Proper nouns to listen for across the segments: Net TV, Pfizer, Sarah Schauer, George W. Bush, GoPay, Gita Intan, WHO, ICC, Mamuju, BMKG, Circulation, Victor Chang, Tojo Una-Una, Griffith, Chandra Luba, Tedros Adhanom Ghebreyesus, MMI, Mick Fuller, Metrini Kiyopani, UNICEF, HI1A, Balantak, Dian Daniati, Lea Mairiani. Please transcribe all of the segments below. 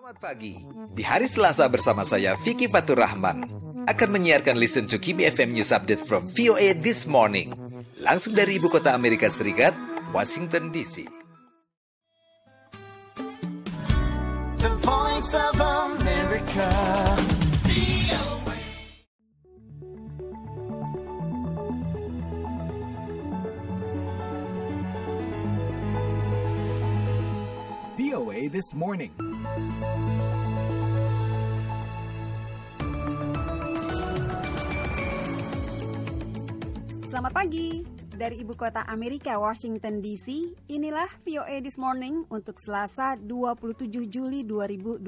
Selamat pagi. Di hari Selasa bersama saya Vicky Fatur Rahman akan menyiarkan Listen to KBFM News Update from VOA this morning. Langsung dari ibu kota Amerika Serikat, Washington DC. The Voice of America. VOA this morning. Selamat pagi dari ibu kota Amerika Washington DC. Inilah VOA this morning untuk Selasa 27 Juli 2021.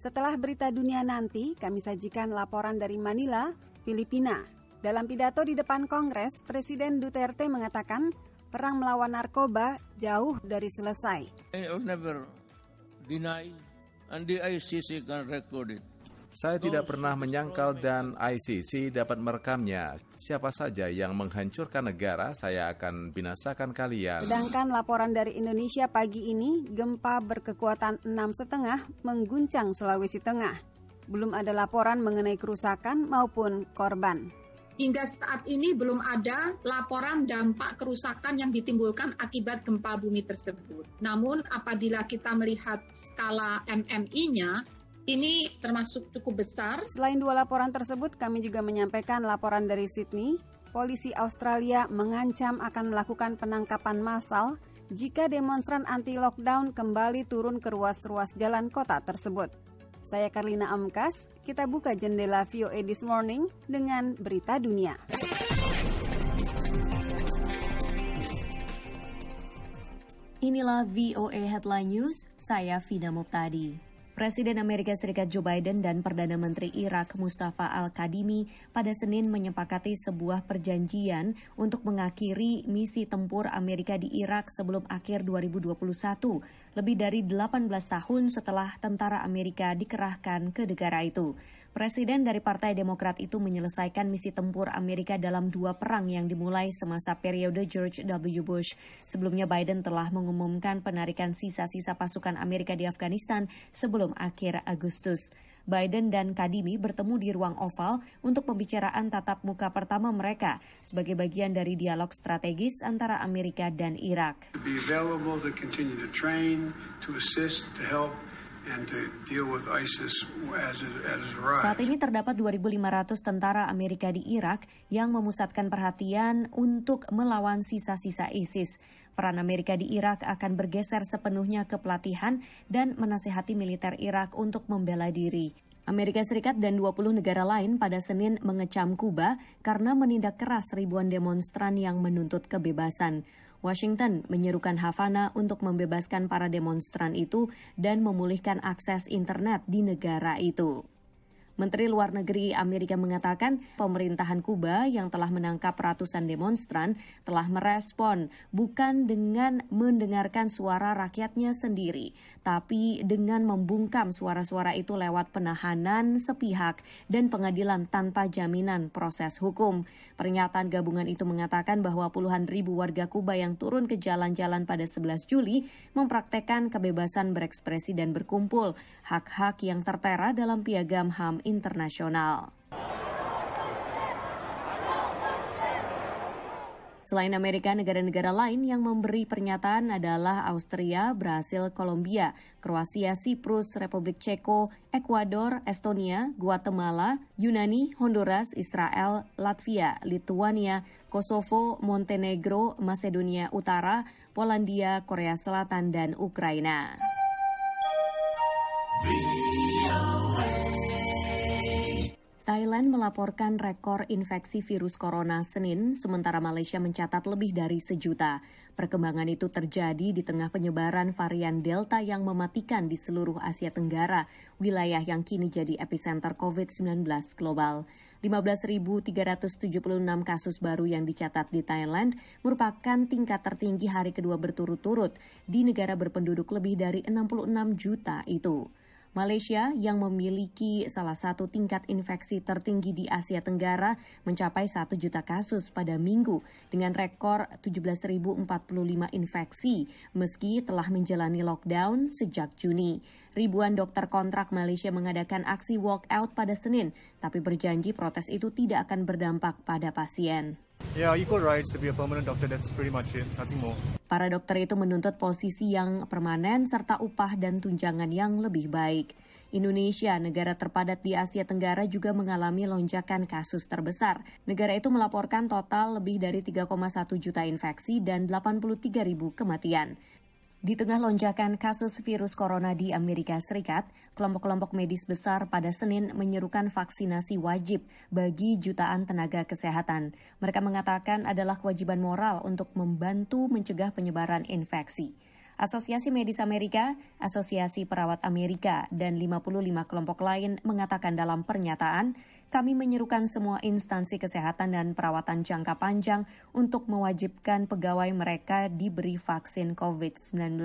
Setelah berita dunia nanti, kami sajikan laporan dari Manila, Filipina. Dalam pidato di depan Kongres, Presiden Duterte mengatakan perang melawan narkoba jauh dari selesai. I will never deny, and the ICC can record it. Saya tidak pernah menyangkal dan ICC dapat merekamnya. Siapa saja yang menghancurkan negara, saya akan binasakan kalian. Sedangkan laporan dari Indonesia pagi ini, gempa berkekuatan 6,5 mengguncang Sulawesi Tengah. Belum ada laporan mengenai kerusakan maupun korban. Hingga saat ini belum ada laporan dampak kerusakan yang ditimbulkan akibat gempa bumi tersebut. Namun apabila kita melihat skala MMI-nya, ini termasuk cukup besar. Selain dua laporan tersebut, kami juga menyampaikan laporan dari Sydney. Polisi Australia mengancam akan melakukan penangkapan massal jika demonstran anti-lockdown kembali turun ke ruas-ruas jalan kota tersebut. Saya Carlina Amkas, kita buka jendela VOA This Morning dengan berita dunia. Inilah VOA Headline News, saya Fina Muftadi. Presiden Amerika Serikat Joe Biden dan Perdana Menteri Irak Mustafa Al-Kadimi pada Senin menyepakati sebuah perjanjian untuk mengakhiri misi tempur Amerika di Irak sebelum akhir 2021. Lebih dari 18 tahun setelah tentara Amerika dikerahkan ke negara itu. Presiden dari Partai Demokrat itu menyelesaikan misi tempur Amerika dalam dua perang yang dimulai semasa periode George W. Bush. Sebelumnya Biden telah mengumumkan penarikan sisa-sisa pasukan Amerika di Afghanistan sebelum akhir Agustus. Biden dan Kadimi bertemu di ruang Oval untuk pembicaraan tatap muka pertama mereka sebagai bagian dari dialog strategis antara Amerika dan Irak. Saat ini terdapat 2.500 tentara Amerika di Irak yang memusatkan perhatian untuk melawan sisa-sisa ISIS. Peran Amerika di Irak akan bergeser sepenuhnya ke pelatihan dan menasihati militer Irak untuk membela diri. Amerika Serikat dan 20 negara lain pada Senin mengecam Kuba karena menindak keras ribuan demonstran yang menuntut kebebasan. Washington menyerukan Havana untuk membebaskan para demonstran itu dan memulihkan akses internet di negara itu. Menteri Luar Negeri Amerika mengatakan pemerintahan Kuba yang telah menangkap ratusan demonstran telah merespon bukan dengan mendengarkan suara rakyatnya sendiri, tapi dengan membungkam suara-suara itu lewat penahanan sepihak dan pengadilan tanpa jaminan proses hukum. Pernyataan gabungan itu mengatakan bahwa puluhan ribu warga Kuba yang turun ke jalan-jalan pada 11 Juli mempraktekkan kebebasan berekspresi dan berkumpul, hak-hak yang tertera dalam Piagam HAM Internasional. Selain Amerika, negara-negara lain yang memberi pernyataan adalah Austria, Brasil, Kolombia, Kroasia, Siprus, Republik Ceko, Ekuador, Estonia, Guatemala, Yunani, Honduras, Israel, Latvia, Lituania, Kosovo, Montenegro, Makedonia Utara, Polandia, Korea Selatan, dan Ukraina. Thailand melaporkan rekor infeksi virus corona Senin, sementara Malaysia mencatat lebih dari 1 juta. Perkembangan itu terjadi di tengah penyebaran varian Delta yang mematikan di seluruh Asia Tenggara, wilayah yang kini jadi epicenter COVID-19 global. 15.376 kasus baru yang dicatat di Thailand merupakan tingkat tertinggi hari kedua berturut-turut di negara berpenduduk lebih dari 66 juta itu. Malaysia yang memiliki salah satu tingkat infeksi tertinggi di Asia Tenggara mencapai 1 juta kasus pada minggu dengan rekor 17.045 infeksi meski telah menjalani lockdown sejak Juni. Ribuan dokter kontrak Malaysia mengadakan aksi walkout pada Senin, tapi berjanji protes itu tidak akan berdampak pada pasien. Yeah, equal rights to be a permanent doctor, that's pretty much it, nothing more. Para dokter itu menuntut posisi yang permanen serta upah dan tunjangan yang lebih baik. Indonesia, negara terpadat di Asia Tenggara, juga mengalami lonjakan kasus terbesar. Negara itu melaporkan total lebih dari 3,1 juta infeksi dan 83.000 kematian. Di tengah lonjakan kasus virus corona di Amerika Serikat, kelompok-kelompok medis besar pada Senin menyerukan vaksinasi wajib bagi jutaan tenaga kesehatan. Mereka mengatakan adalah kewajiban moral untuk membantu mencegah penyebaran infeksi. Asosiasi Medis Amerika, Asosiasi Perawat Amerika, dan 55 kelompok lain mengatakan dalam pernyataan, kami menyerukan semua instansi kesehatan dan perawatan jangka panjang untuk mewajibkan pegawai mereka diberi vaksin COVID-19.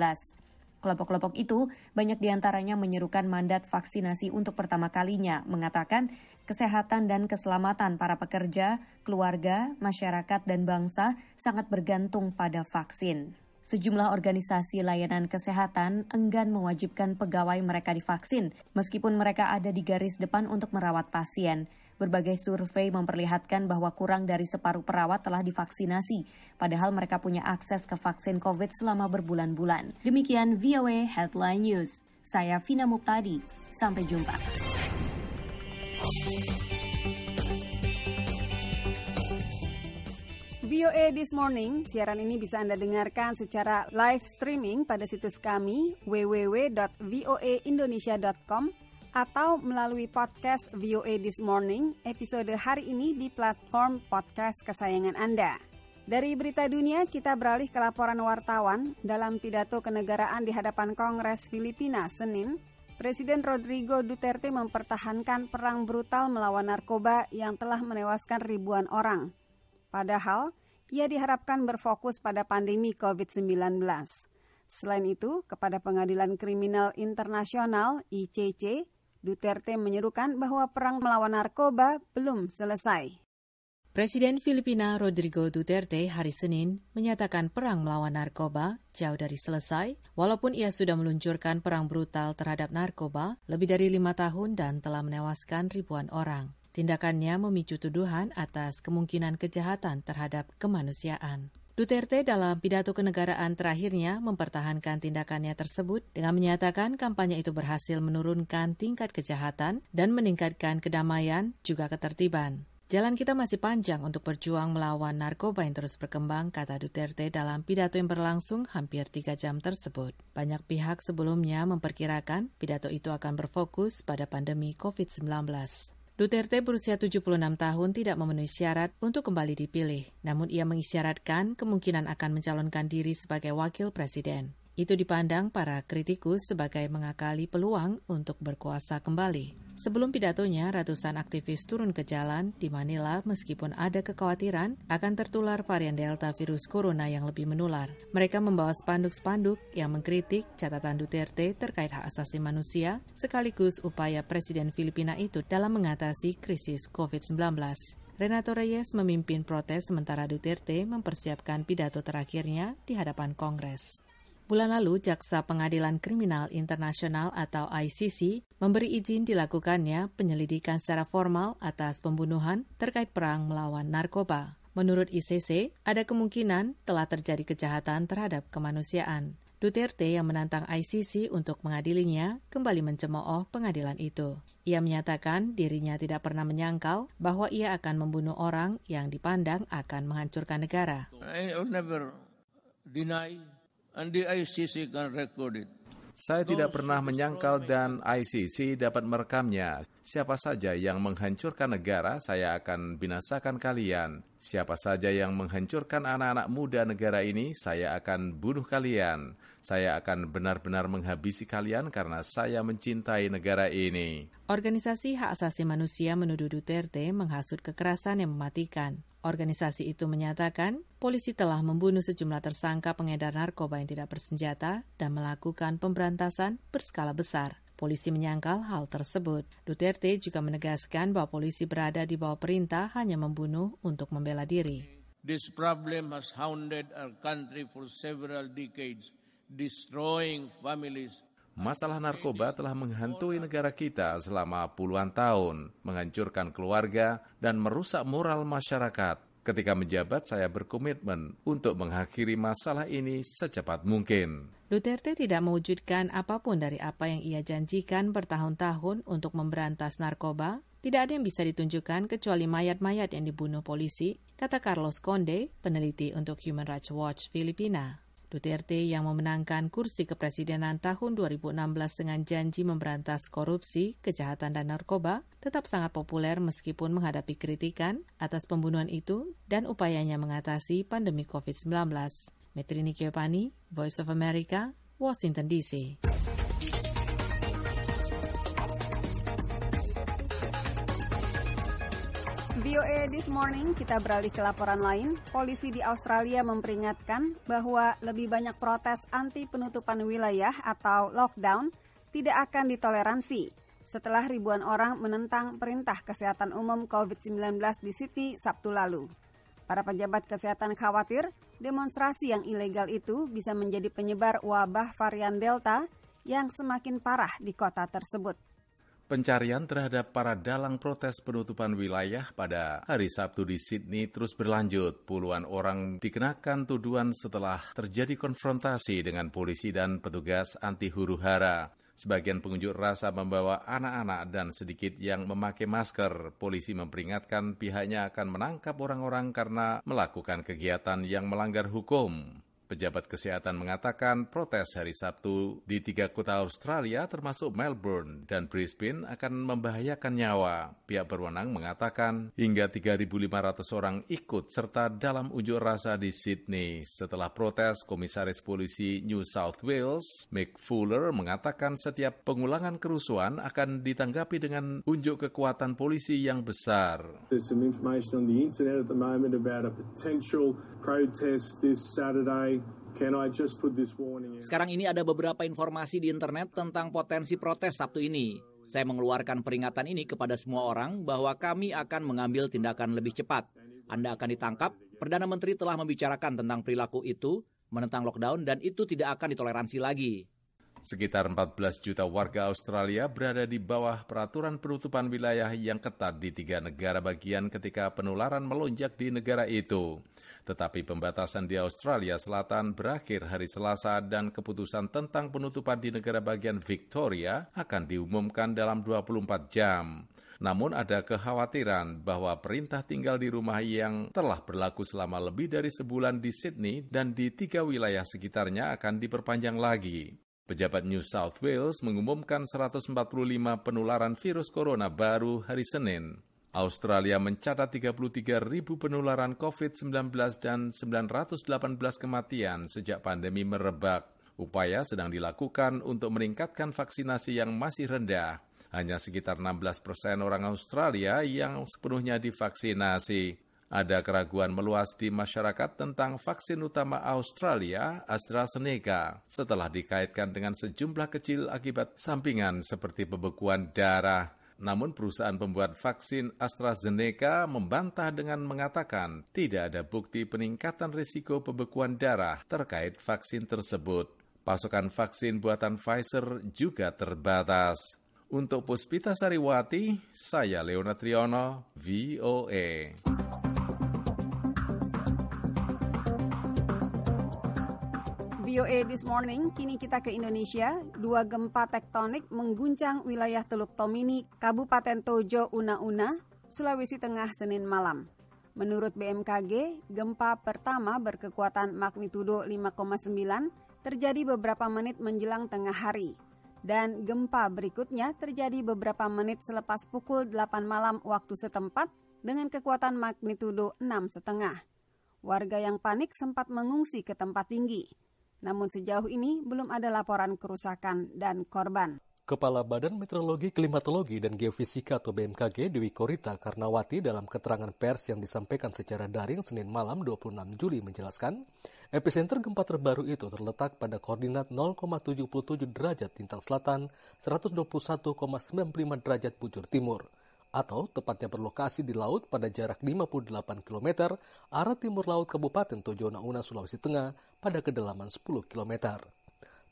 Kelompok-kelompok itu banyak diantaranya menyerukan mandat vaksinasi untuk pertama kalinya, mengatakan kesehatan dan keselamatan para pekerja, keluarga, masyarakat, dan bangsa sangat bergantung pada vaksin. Sejumlah organisasi layanan kesehatan enggan mewajibkan pegawai mereka divaksin, meskipun mereka ada di garis depan untuk merawat pasien. Berbagai survei memperlihatkan bahwa kurang dari separuh perawat telah divaksinasi, padahal mereka punya akses ke vaksin COVID selama berbulan-bulan. Demikian VOA Headline News. Saya Fina Muftadi. Sampai jumpa. VOA This Morning, siaran ini bisa Anda dengarkan secara live streaming pada situs kami www.voaindonesia.com atau melalui podcast VOA This Morning episode hari ini di platform podcast kesayangan Anda. Dari berita dunia, kita beralih ke laporan wartawan. Dalam pidato kenegaraan di hadapan Kongres Filipina Senin, Presiden Rodrigo Duterte mempertahankan perang brutal melawan narkoba yang telah menewaskan ribuan orang. Padahal, ia diharapkan berfokus pada pandemi COVID-19. Selain itu, kepada Pengadilan Kriminal Internasional (ICC), Duterte menyerukan bahwa perang melawan narkoba belum selesai. Presiden Filipina Rodrigo Duterte hari Senin menyatakan perang melawan narkoba jauh dari selesai, walaupun ia sudah meluncurkan perang brutal terhadap narkoba lebih dari 5 tahun dan telah menewaskan ribuan orang. Tindakannya memicu tuduhan atas kemungkinan kejahatan terhadap kemanusiaan. Duterte dalam pidato kenegaraan terakhirnya mempertahankan tindakannya tersebut dengan menyatakan kampanye itu berhasil menurunkan tingkat kejahatan dan meningkatkan kedamaian juga ketertiban. Jalan kita masih panjang untuk berjuang melawan narkoba yang terus berkembang, kata Duterte dalam pidato yang berlangsung hampir 3 jam tersebut. Banyak pihak sebelumnya memperkirakan pidato itu akan berfokus pada pandemi COVID-19. Duterte berusia 76 tahun tidak memenuhi syarat untuk kembali dipilih, namun ia mengisyaratkan kemungkinan akan mencalonkan diri sebagai wakil presiden. Itu dipandang para kritikus sebagai mengakali peluang untuk berkuasa kembali. Sebelum pidatonya, ratusan aktivis turun ke jalan di Manila meskipun ada kekhawatiran akan tertular varian Delta virus corona yang lebih menular. Mereka membawa spanduk-spanduk yang mengkritik catatan Duterte terkait hak asasi manusia, sekaligus upaya Presiden Filipina itu dalam mengatasi krisis COVID-19. Renato Reyes memimpin protes sementara Duterte mempersiapkan pidato terakhirnya di hadapan Kongres. Bulan lalu, Jaksa Pengadilan Kriminal Internasional atau ICC memberi izin dilakukannya penyelidikan secara formal atas pembunuhan terkait perang melawan narkoba. Menurut ICC, ada kemungkinan telah terjadi kejahatan terhadap kemanusiaan. Duterte yang menantang ICC untuk mengadilinya kembali mencemooh pengadilan itu. Ia menyatakan dirinya tidak pernah menyangkal bahwa ia akan membunuh orang yang dipandang akan menghancurkan negara. I will never deny. And the ICC can record it. Saya tidak pernah menyangkal dan ICC dapat merekamnya. Siapa saja yang menghancurkan negara, saya akan binasakan kalian. Siapa saja yang menghancurkan anak-anak muda negara ini, saya akan bunuh kalian. Saya akan benar-benar menghabisi kalian karena saya mencintai negara ini. Organisasi hak asasi manusia menuduh Duterte menghasut kekerasan yang mematikan. Organisasi itu menyatakan polisi telah membunuh sejumlah tersangka pengedar narkoba yang tidak bersenjata dan melakukan pemberantasan berskala besar. Polisi menyangkal hal tersebut. Duterte juga menegaskan bahwa polisi berada di bawah perintah hanya membunuh untuk membela diri. This problem has hounded our country for several decades, destroying families. Masalah narkoba telah menghantui negara kita selama puluhan tahun, menghancurkan keluarga dan merusak moral masyarakat. Ketika menjabat, saya berkomitmen untuk mengakhiri masalah ini secepat mungkin. Duterte tidak mewujudkan apapun dari apa yang ia janjikan bertahun-tahun untuk memberantas narkoba. Tidak ada yang bisa ditunjukkan kecuali mayat-mayat yang dibunuh polisi, kata Carlos Conde, peneliti untuk Human Rights Watch Filipina. Duterte yang memenangkan kursi kepresidenan tahun 2016 dengan janji memberantas korupsi, kejahatan dan narkoba, tetap sangat populer meskipun menghadapi kritikan atas pembunuhan itu dan upayanya mengatasi pandemi COVID-19. Metrini Kiyopani, Voice of America, Washington DC. VOA This Morning, kita beralih ke laporan lain. Polisi di Australia memperingatkan bahwa lebih banyak protes anti penutupan wilayah atau lockdown tidak akan ditoleransi setelah ribuan orang menentang perintah kesehatan umum COVID-19 di Sydney Sabtu lalu. Para pejabat kesehatan khawatir demonstrasi yang ilegal itu bisa menjadi penyebar wabah varian Delta yang semakin parah di kota tersebut. Pencarian terhadap para dalang protes penutupan wilayah pada hari Sabtu di Sydney terus berlanjut. Puluhan orang dikenakan tuduhan setelah terjadi konfrontasi dengan polisi dan petugas anti huru hara. Sebagian pengunjuk rasa membawa anak-anak dan sedikit yang memakai masker. Polisi memperingatkan pihaknya akan menangkap orang-orang karena melakukan kegiatan yang melanggar hukum. Pejabat kesehatan mengatakan protes hari Sabtu di 3 kota Australia termasuk Melbourne dan Brisbane akan membahayakan nyawa. Pihak berwenang mengatakan hingga 3.500 orang ikut serta dalam unjuk rasa di Sydney. Setelah protes, Komisaris Polisi New South Wales, Mick Fuller, mengatakan setiap pengulangan kerusuhan akan ditanggapi dengan unjuk kekuatan polisi yang besar. There's some information on the incident at the moment about a potential protest this Saturday. Sekarang ini ada beberapa informasi di internet tentang potensi protes Sabtu ini. Saya mengeluarkan peringatan ini kepada semua orang bahwa kami akan mengambil tindakan lebih cepat. Anda akan ditangkap. Perdana Menteri telah membicarakan tentang perilaku itu, menentang lockdown, dan itu tidak akan ditoleransi lagi. Sekitar 14 juta warga Australia berada di bawah peraturan penutupan wilayah yang ketat di 3 negara bagian ketika penularan melonjak di negara itu. Tetapi pembatasan di Australia Selatan berakhir hari Selasa dan keputusan tentang penutupan di negara bagian Victoria akan diumumkan dalam 24 jam. Namun ada kekhawatiran bahwa perintah tinggal di rumah yang telah berlaku selama lebih dari sebulan di Sydney dan di 3 wilayah sekitarnya akan diperpanjang lagi. Pejabat New South Wales mengumumkan 145 penularan virus corona baru hari Senin. Australia mencatat 33.000 penularan COVID-19 dan 918 kematian sejak pandemi merebak. Upaya sedang dilakukan untuk meningkatkan vaksinasi yang masih rendah. Hanya sekitar 16% orang Australia yang sepenuhnya divaksinasi. Ada keraguan meluas di masyarakat tentang vaksin utama Australia, AstraZeneca, setelah dikaitkan dengan sejumlah kecil akibat sampingan seperti pembekuan darah. Namun perusahaan pembuat vaksin AstraZeneca membantah dengan mengatakan tidak ada bukti peningkatan risiko pembekuan darah terkait vaksin tersebut. Pasokan vaksin buatan Pfizer juga terbatas. Untuk Puspita Sariwati, saya Leonardo Triana, VOA. VOA This Morning, kini kita ke Indonesia. 2 gempa tektonik mengguncang wilayah Teluk Tomini, Kabupaten Tojo, Una-Una, Sulawesi Tengah, Senin malam. Menurut BMKG, gempa pertama berkekuatan magnitudo 5,9 terjadi beberapa menit menjelang tengah hari. Dan gempa berikutnya terjadi beberapa menit selepas pukul 8 malam waktu setempat dengan kekuatan magnitudo 6,5. Warga yang panik sempat mengungsi ke tempat tinggi. Namun sejauh ini belum ada laporan kerusakan dan korban. Kepala Badan Meteorologi, Klimatologi, dan Geofisika atau BMKG Dwikorita Karnawati dalam keterangan pers yang disampaikan secara daring Senin malam 26 Juli menjelaskan, epicenter gempa terbaru itu terletak pada koordinat 0,77 derajat lintang selatan, 121,95 derajat bujur timur, atau tepatnya berlokasi di laut pada jarak 58 km arah timur laut Kabupaten Tojo Nauna, Sulawesi Tengah pada kedalaman 10 km.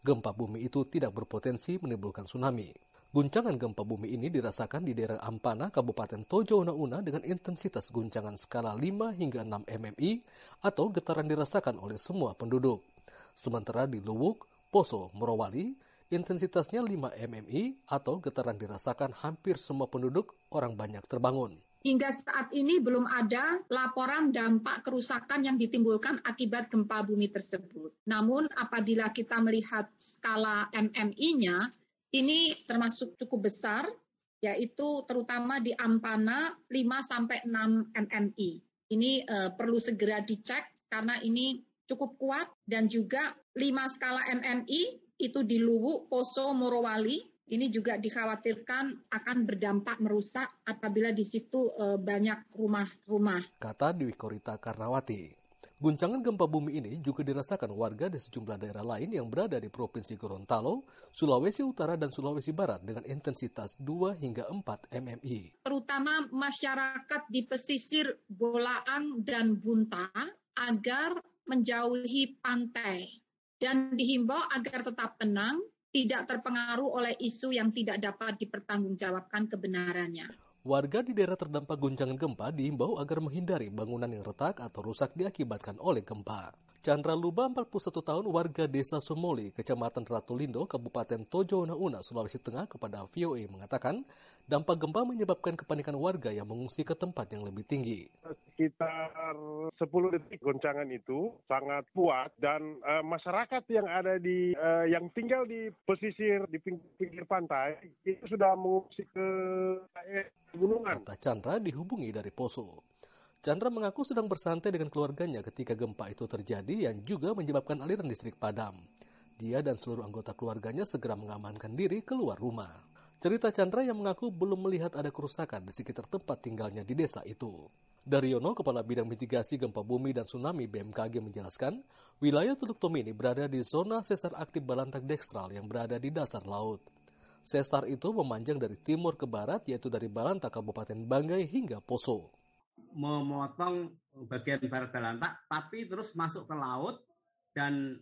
Gempa bumi itu tidak berpotensi menimbulkan tsunami. Guncangan gempa bumi ini dirasakan di daerah Ampana, Kabupaten Tojo Una-Una dengan intensitas guncangan skala 5 hingga 6 MMI atau getaran dirasakan oleh semua penduduk. Sementara di Luwuk, Poso, Morowali, intensitasnya 5 MMI atau getaran dirasakan hampir semua penduduk, orang banyak terbangun. Hingga saat ini belum ada laporan dampak kerusakan yang ditimbulkan akibat gempa bumi tersebut. Namun apabila kita melihat skala MMI-nya, ini termasuk cukup besar, yaitu terutama di Ampana 5-6 MMI. Ini perlu segera dicek karena ini cukup kuat dan juga 5 skala MMI itu di Luwu, Poso, Morowali. Ini juga dikhawatirkan akan berdampak merusak apabila di situ banyak rumah-rumah, kata Dwikorita Karnawati. Guncangan gempa bumi ini juga dirasakan warga di sejumlah daerah lain yang berada di Provinsi Gorontalo, Sulawesi Utara, dan Sulawesi Barat dengan intensitas 2 hingga 4 MMI. Terutama masyarakat di pesisir Bolaang dan Bunta agar menjauhi pantai dan dihimbau agar tetap tenang, tidak terpengaruh oleh isu yang tidak dapat dipertanggungjawabkan kebenarannya. Warga di daerah terdampak guncangan gempa diimbau agar menghindari bangunan yang retak atau rusak diakibatkan oleh gempa. Chandra Luba, 41 tahun, warga Desa Sumoli, Kecamatan Ratulindo, Kabupaten Tojo Una-Una, Sulawesi Tengah, kepada VOA mengatakan, dampak gempa menyebabkan kepanikan warga yang mengungsi ke tempat yang lebih tinggi. Sekitar 10 detik goncangan itu sangat kuat dan masyarakat yang ada di yang tinggal di pesisir, di pinggir pantai, itu sudah mengungsi ke gunungan. Kata Chandra dihubungi dari Poso. Chandra mengaku sedang bersantai dengan keluarganya ketika gempa itu terjadi yang juga menyebabkan aliran listrik padam. Dia dan seluruh anggota keluarganya segera mengamankan diri keluar rumah. Cerita Chandra yang mengaku belum melihat ada kerusakan di sekitar tempat tinggalnya di desa itu. Daryono, Kepala Bidang Mitigasi Gempa Bumi dan Tsunami BMKG menjelaskan, wilayah Teluk Tomini berada di zona sesar aktif Balantak Dekstral yang berada di dasar laut. Sesar itu memanjang dari timur ke barat, yaitu dari Balantak Kabupaten Banggai hingga Poso. Memotong bagian barat Balantak, tapi terus masuk ke laut dan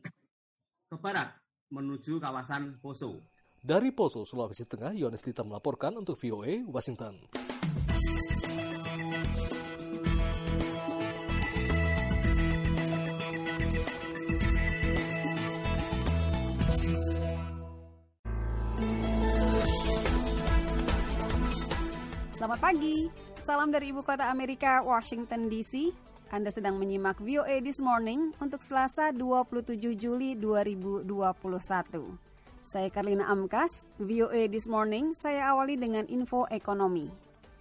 ke barat menuju kawasan Poso. Dari Poso, Sulawesi Tengah, Yonis Lita melaporkan untuk VOA, Washington. Selamat pagi. Salam dari Ibu Kota Amerika, Washington DC. Anda sedang menyimak VOA This Morning untuk Selasa 27 Juli 2021. Saya Carlina Amkas, VOA This Morning, saya awali dengan info ekonomi.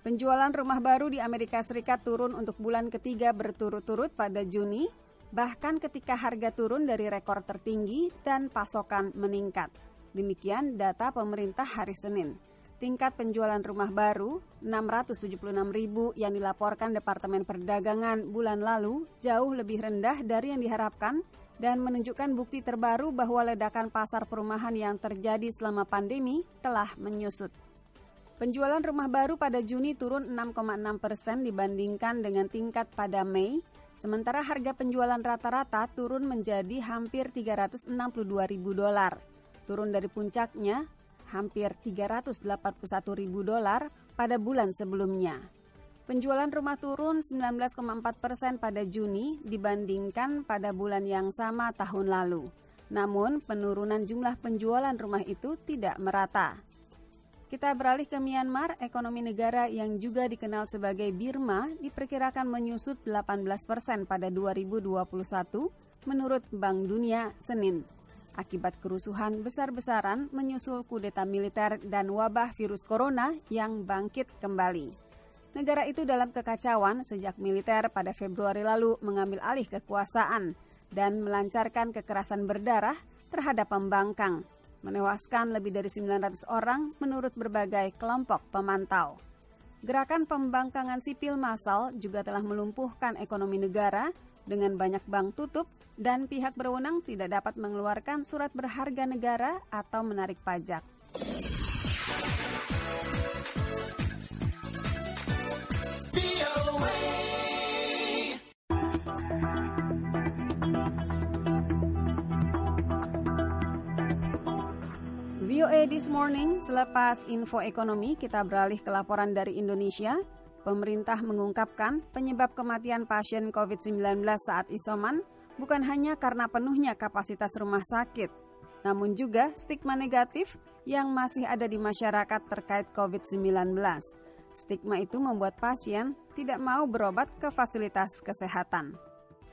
Penjualan rumah baru di Amerika Serikat turun untuk bulan ketiga berturut-turut pada Juni, bahkan ketika harga turun dari rekor tertinggi dan pasokan meningkat. Demikian data pemerintah hari Senin. Tingkat penjualan rumah baru 676.000 yang dilaporkan Departemen Perdagangan bulan lalu jauh lebih rendah dari yang diharapkan dan menunjukkan bukti terbaru bahwa ledakan pasar perumahan yang terjadi selama pandemi telah menyusut. Penjualan rumah baru pada Juni turun 6,6% dibandingkan dengan tingkat pada Mei, sementara harga penjualan rata-rata turun menjadi hampir $362.000. Turun dari puncaknya hampir $381.000 pada bulan sebelumnya. Penjualan rumah turun 19,4% pada Juni dibandingkan pada bulan yang sama tahun lalu. Namun, penurunan jumlah penjualan rumah itu tidak merata. Kita beralih ke Myanmar, ekonomi negara yang juga dikenal sebagai Birma diperkirakan menyusut 18% pada 2021 menurut Bank Dunia Senin. Akibat kerusuhan besar-besaran menyusul kudeta militer dan wabah virus corona yang bangkit kembali. Negara itu dalam kekacauan sejak militer pada Februari lalu mengambil alih kekuasaan dan melancarkan kekerasan berdarah terhadap pembangkang. menewaskan lebih dari 900 orang menurut berbagai kelompok pemantau. Gerakan pembangkangan sipil massal juga telah melumpuhkan ekonomi negara dengan banyak bank tutup dan pihak berwenang tidak dapat mengeluarkan surat berharga negara atau menarik pajak. VOA This Morning, selepas info ekonomi, kita beralih ke laporan dari Indonesia. Pemerintah mengungkapkan penyebab kematian pasien COVID-19 saat isoman bukan hanya karena penuhnya kapasitas rumah sakit, namun juga stigma negatif yang masih ada di masyarakat terkait COVID-19. Stigma itu membuat pasien tidak mau berobat ke fasilitas kesehatan.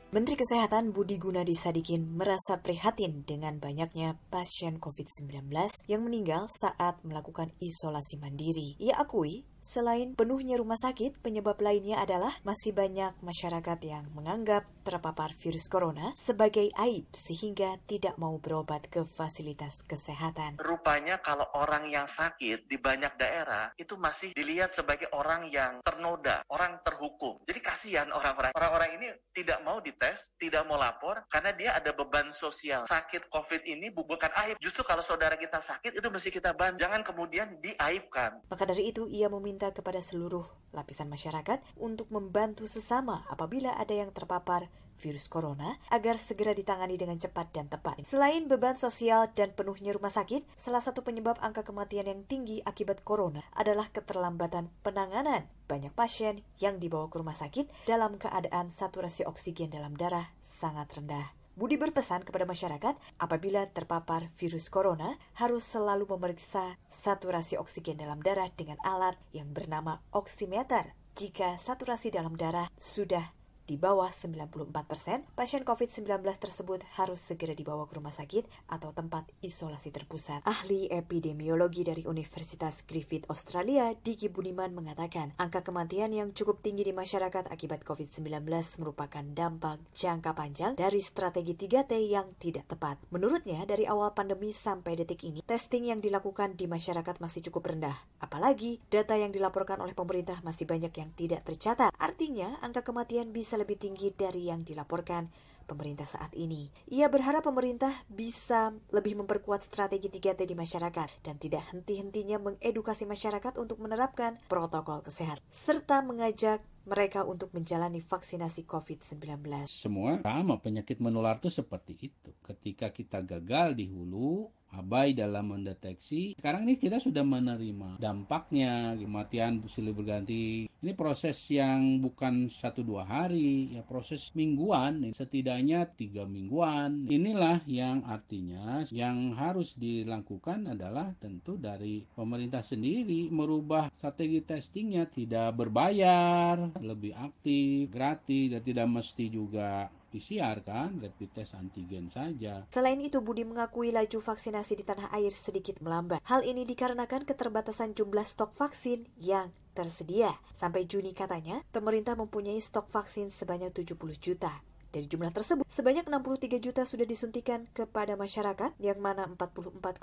Menteri Kesehatan Budi Gunadi Sadikin merasa prihatin dengan banyaknya pasien COVID-19 yang meninggal saat melakukan isolasi mandiri. Ia akui, selain penuhnya rumah sakit, penyebab lainnya adalah masih banyak masyarakat yang menganggap terpapar virus corona sebagai aib sehingga tidak mau berobat ke fasilitas kesehatan. Rupanya kalau orang yang sakit di banyak daerah itu masih dilihat sebagai orang yang ternoda, orang terhukum. Jadi kasihan orang-orang. Orang-orang ini tidak mau dites, tidak mau lapor karena dia ada beban sosial. Sakit COVID ini bukan aib. Justru kalau saudara kita sakit itu mesti kita bantu. Jangan kemudian diaibkan. Maka dari itu ia meminta kepada seluruh lapisan masyarakat untuk membantu sesama apabila ada yang terpapar virus corona agar segera ditangani dengan cepat dan tepat. Selain beban sosial dan penuhnya rumah sakit, salah satu penyebab angka kematian yang tinggi akibat corona adalah keterlambatan penanganan. Banyak pasien yang dibawa ke rumah sakit dalam keadaan saturasi oksigen dalam darah sangat rendah. Budi berpesan kepada masyarakat apabila terpapar virus corona harus selalu memeriksa saturasi oksigen dalam darah dengan alat yang bernama oximeter. Jika saturasi dalam darah sudah di bawah 94%, pasien COVID-19 tersebut harus segera dibawa ke rumah sakit atau tempat isolasi terpusat. Ahli epidemiologi dari Universitas Griffith Australia, Dicky Budiman mengatakan, angka kematian yang cukup tinggi di masyarakat akibat COVID-19 merupakan dampak jangka panjang dari strategi 3T yang tidak tepat. Menurutnya, dari awal pandemi sampai detik ini, testing yang dilakukan di masyarakat masih cukup rendah. Apalagi, data yang dilaporkan oleh pemerintah masih banyak yang tidak tercatat. Artinya, angka kematian bisa lebih tinggi dari yang dilaporkan pemerintah saat ini. Ia berharap pemerintah bisa lebih memperkuat strategi 3T di masyarakat dan tidak henti-hentinya mengedukasi masyarakat untuk menerapkan protokol kesehatan serta mengajak mereka untuk menjalani vaksinasi COVID-19. Semua sama, penyakit menular itu seperti itu. Ketika kita gagal di hulu, abai dalam mendeteksi, sekarang ini kita sudah menerima dampaknya, kematian silih berganti. Ini proses yang bukan 1-2 hari, ya proses mingguan, setidaknya 3 mingguan. Inilah yang artinya yang harus dilakukan adalah tentu dari pemerintah sendiri merubah strategi testingnya, tidak berbayar, lebih aktif, gratis, dan tidak mesti juga PCR kan, rapid test antigen saja. Selain itu, Budi mengakui laju vaksinasi di tanah air sedikit melambat. Hal ini dikarenakan keterbatasan jumlah stok vaksin yang tersedia. Sampai Juni katanya, pemerintah mempunyai stok vaksin sebanyak 70 juta. Dari jumlah tersebut, sebanyak 63 juta sudah disuntikan kepada masyarakat, yang mana 44,9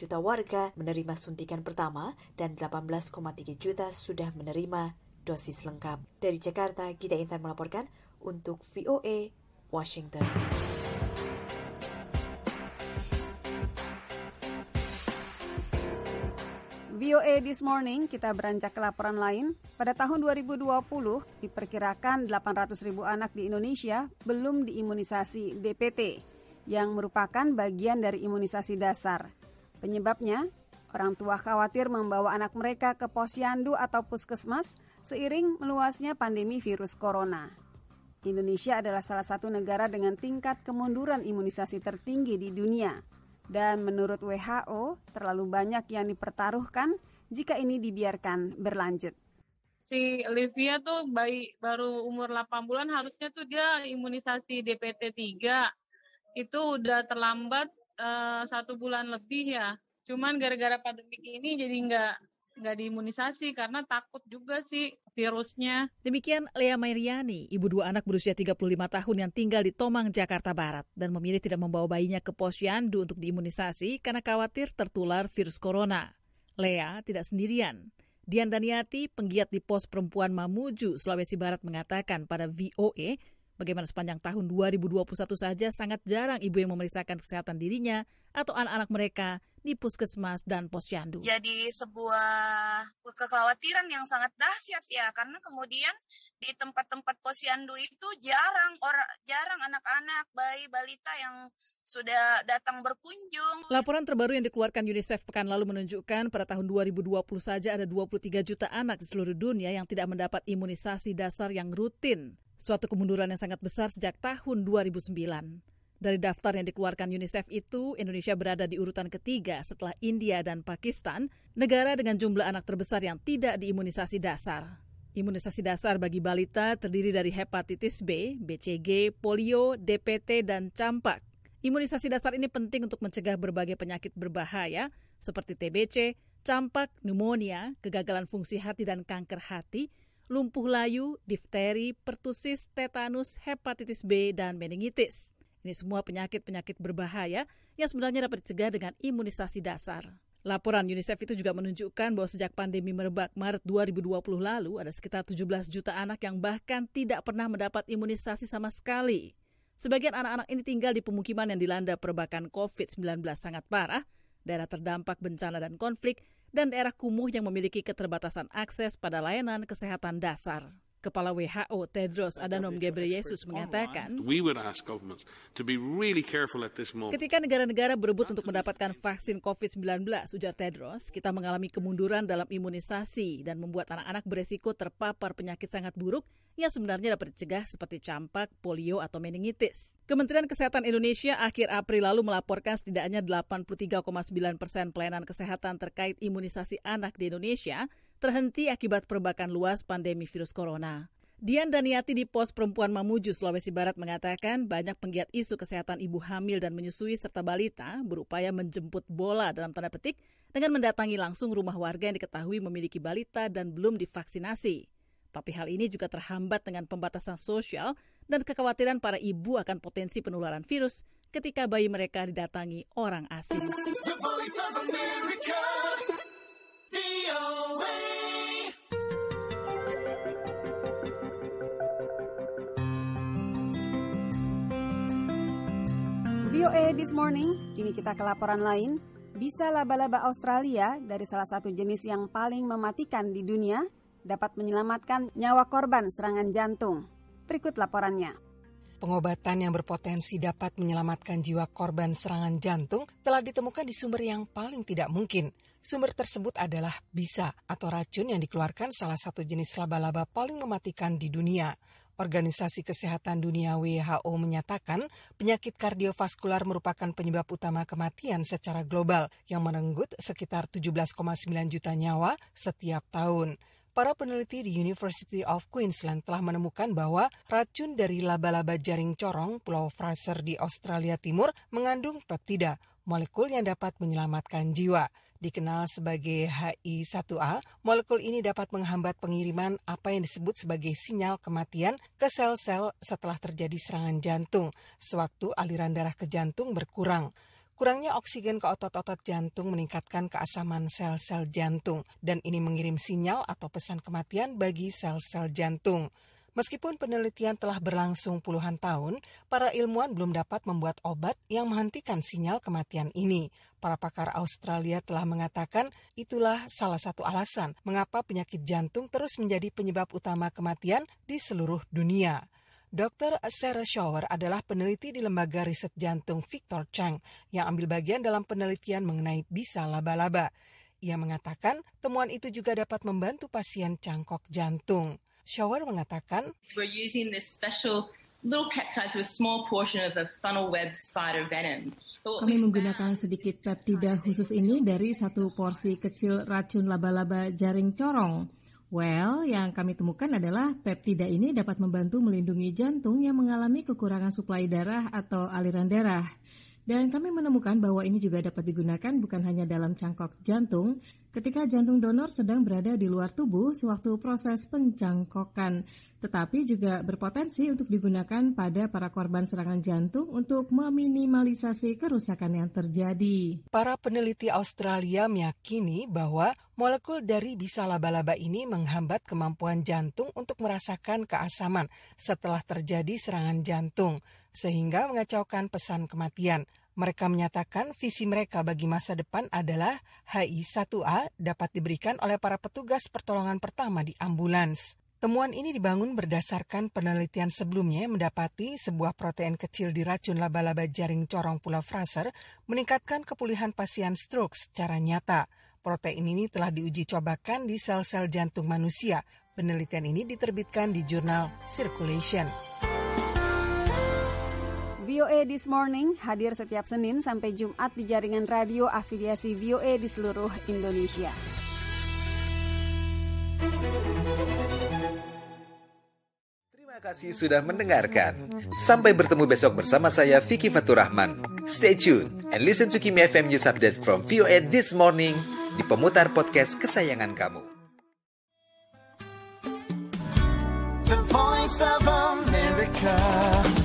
juta warga menerima suntikan pertama dan 18,3 juta sudah menerima dosis lengkap. Dari Jakarta, Gita Intan melaporkan untuk VOA Washington. VOA This Morning, kita beranjak ke laporan lain. Pada tahun 2020, diperkirakan 800.000 anak di Indonesia belum diimunisasi DPT, yang merupakan bagian dari imunisasi dasar. Penyebabnya, orang tua khawatir membawa anak mereka ke posyandu atau puskesmas seiring meluasnya pandemi virus corona. Indonesia adalah salah satu negara dengan tingkat kemunduran imunisasi tertinggi di dunia. Dan menurut WHO, terlalu banyak yang dipertaruhkan jika ini dibiarkan berlanjut. Si Olivia tuh baru umur 8 bulan harusnya tuh dia imunisasi DPT 3. Itu udah terlambat 1 bulan lebih ya. Cuman gara-gara pandemi ini jadi nggak nggak diimunisasi karena takut juga sih virusnya. Demikian Lea Mairiani, ibu dua anak berusia 35 tahun yang tinggal di Tomang, Jakarta Barat dan memilih tidak membawa bayinya ke posyandu untuk diimunisasi karena khawatir tertular virus corona. Lea tidak sendirian. Dian Daniati, penggiat di Pos Perempuan Mamuju, Sulawesi Barat mengatakan pada VOA, bagaimana sepanjang tahun 2021 saja sangat jarang ibu yang memeriksakan kesehatan dirinya atau anak-anak mereka di puskesmas dan posyandu. Jadi sebuah kekhawatiran yang sangat dahsyat ya, karena kemudian di tempat-tempat posyandu itu jarang anak-anak, bayi, balita yang sudah datang berkunjung. Laporan terbaru yang dikeluarkan UNICEF pekan lalu menunjukkan pada tahun 2020 saja ada 23 juta anak di seluruh dunia yang tidak mendapat imunisasi dasar yang rutin. Suatu kemunduran yang sangat besar sejak tahun 2009. Dari daftar yang dikeluarkan UNICEF itu, Indonesia berada di urutan ketiga setelah India dan Pakistan, negara dengan jumlah anak terbesar yang tidak diimunisasi dasar. Imunisasi dasar bagi balita terdiri dari hepatitis B, BCG, polio, DPT, dan campak. Imunisasi dasar ini penting untuk mencegah berbagai penyakit berbahaya seperti TBC, campak, pneumonia, kegagalan fungsi hati dan kanker hati, lumpuh layu, difteri, pertusis, tetanus, hepatitis B, dan meningitis. Ini semua penyakit-penyakit berbahaya yang sebenarnya dapat dicegah dengan imunisasi dasar. Laporan UNICEF itu juga menunjukkan bahwa sejak pandemi merebak Maret 2020 lalu, ada sekitar 17 juta anak yang bahkan tidak pernah mendapat imunisasi sama sekali. Sebagian anak-anak ini tinggal di pemukiman yang dilanda perbakan COVID-19 sangat parah, daerah terdampak bencana dan konflik, dan daerah kumuh yang memiliki keterbatasan akses pada layanan kesehatan dasar. Kepala WHO Tedros Adhanom Ghebreyesus mengatakan, ketika negara-negara berebut untuk mendapatkan vaksin COVID-19, ujar Tedros, kita mengalami kemunduran dalam imunisasi dan membuat anak-anak beresiko terpapar penyakit sangat buruk yang sebenarnya dapat dicegah seperti campak, polio, atau meningitis. Kementerian Kesehatan Indonesia akhir April lalu melaporkan setidaknya 83,9% pelayanan kesehatan terkait imunisasi anak di Indonesia terhenti akibat perbakan luas pandemi virus corona. Dian Daniati di Pos Perempuan Mamuju, Sulawesi Barat mengatakan banyak penggiat isu kesehatan ibu hamil dan menyusui serta balita berupaya menjemput bola dalam tanda petik dengan mendatangi langsung rumah warga yang diketahui memiliki balita dan belum divaksinasi. Tapi hal ini juga terhambat dengan pembatasan sosial dan kekhawatiran para ibu akan potensi penularan virus ketika bayi mereka didatangi orang asing. America, VOA This Morning, kini kita ke laporan lain. Bisa laba-laba Australia dari salah satu jenis yang paling mematikan di dunia, dapat menyelamatkan nyawa korban serangan jantung. Berikut laporannya. Pengobatan yang berpotensi dapat menyelamatkan jiwa korban serangan jantung telah ditemukan di sumber yang paling tidak mungkin. Sumber tersebut adalah bisa atau racun yang dikeluarkan salah satu jenis laba-laba paling mematikan di dunia. Organisasi Kesehatan Dunia WHO menyatakan penyakit kardiovaskular merupakan penyebab utama kematian secara global yang merenggut sekitar 17,9 juta nyawa setiap tahun. Para peneliti di University of Queensland telah menemukan bahwa racun dari laba-laba jaring corong Pulau Fraser di Australia Timur mengandung peptida, molekul yang dapat menyelamatkan jiwa. Dikenal sebagai HI1A, molekul ini dapat menghambat pengiriman apa yang disebut sebagai sinyal kematian ke sel-sel setelah terjadi serangan jantung, sewaktu aliran darah ke jantung berkurang. Kurangnya oksigen ke otot-otot jantung meningkatkan keasaman sel-sel jantung, dan ini mengirim sinyal atau pesan kematian bagi sel-sel jantung. Meskipun penelitian telah berlangsung puluhan tahun, para ilmuwan belum dapat membuat obat yang menghentikan sinyal kematian ini. Para pakar Australia telah mengatakan itulah salah satu alasan mengapa penyakit jantung terus menjadi penyebab utama kematian di seluruh dunia. Dr. Sarah Schauer adalah peneliti di Lembaga Riset Jantung Victor Chang yang ambil bagian dalam penelitian mengenai bisa laba-laba. Ia mengatakan temuan itu juga dapat membantu pasien cangkok jantung. Schauer mengatakan, we're using this special little peptides with a small portion of the funnel web spider venom. Kami menggunakan sedikit peptida khusus ini dari satu porsi kecil racun laba-laba jaring corong. Well, yang kami temukan adalah peptida ini dapat membantu melindungi jantung yang mengalami kekurangan suplai darah atau aliran darah. Dan kami menemukan bahwa ini juga dapat digunakan bukan hanya dalam cangkok jantung, ketika jantung donor sedang berada di luar tubuh sewaktu proses pencangkokan, tetapi juga berpotensi untuk digunakan pada para korban serangan jantung untuk meminimalisasi kerusakan yang terjadi. Para peneliti Australia meyakini bahwa molekul dari bisa laba-laba ini menghambat kemampuan jantung untuk merasakan keasaman setelah terjadi serangan jantung, sehingga mengacaukan pesan kematian. Mereka menyatakan visi mereka bagi masa depan adalah HI1A dapat diberikan oleh para petugas pertolongan pertama di ambulans. Temuan ini dibangun berdasarkan penelitian sebelumnya mendapati sebuah protein kecil di racun laba-laba jaring corong Pulau Fraser meningkatkan kepulihan pasien stroke secara nyata. Protein ini telah diuji cobakan di sel-sel jantung manusia. Penelitian ini diterbitkan di jurnal Circulation. VOA This Morning hadir setiap Senin sampai Jumat di jaringan radio afiliasi VOA di seluruh Indonesia. Terima kasih sudah mendengarkan. Sampai bertemu besok bersama saya Vicky Fatur Rahman. Stay tuned and listen to Kimi FM News Update from VOA This Morning di pemutar podcast kesayangan kamu. The Voice of America.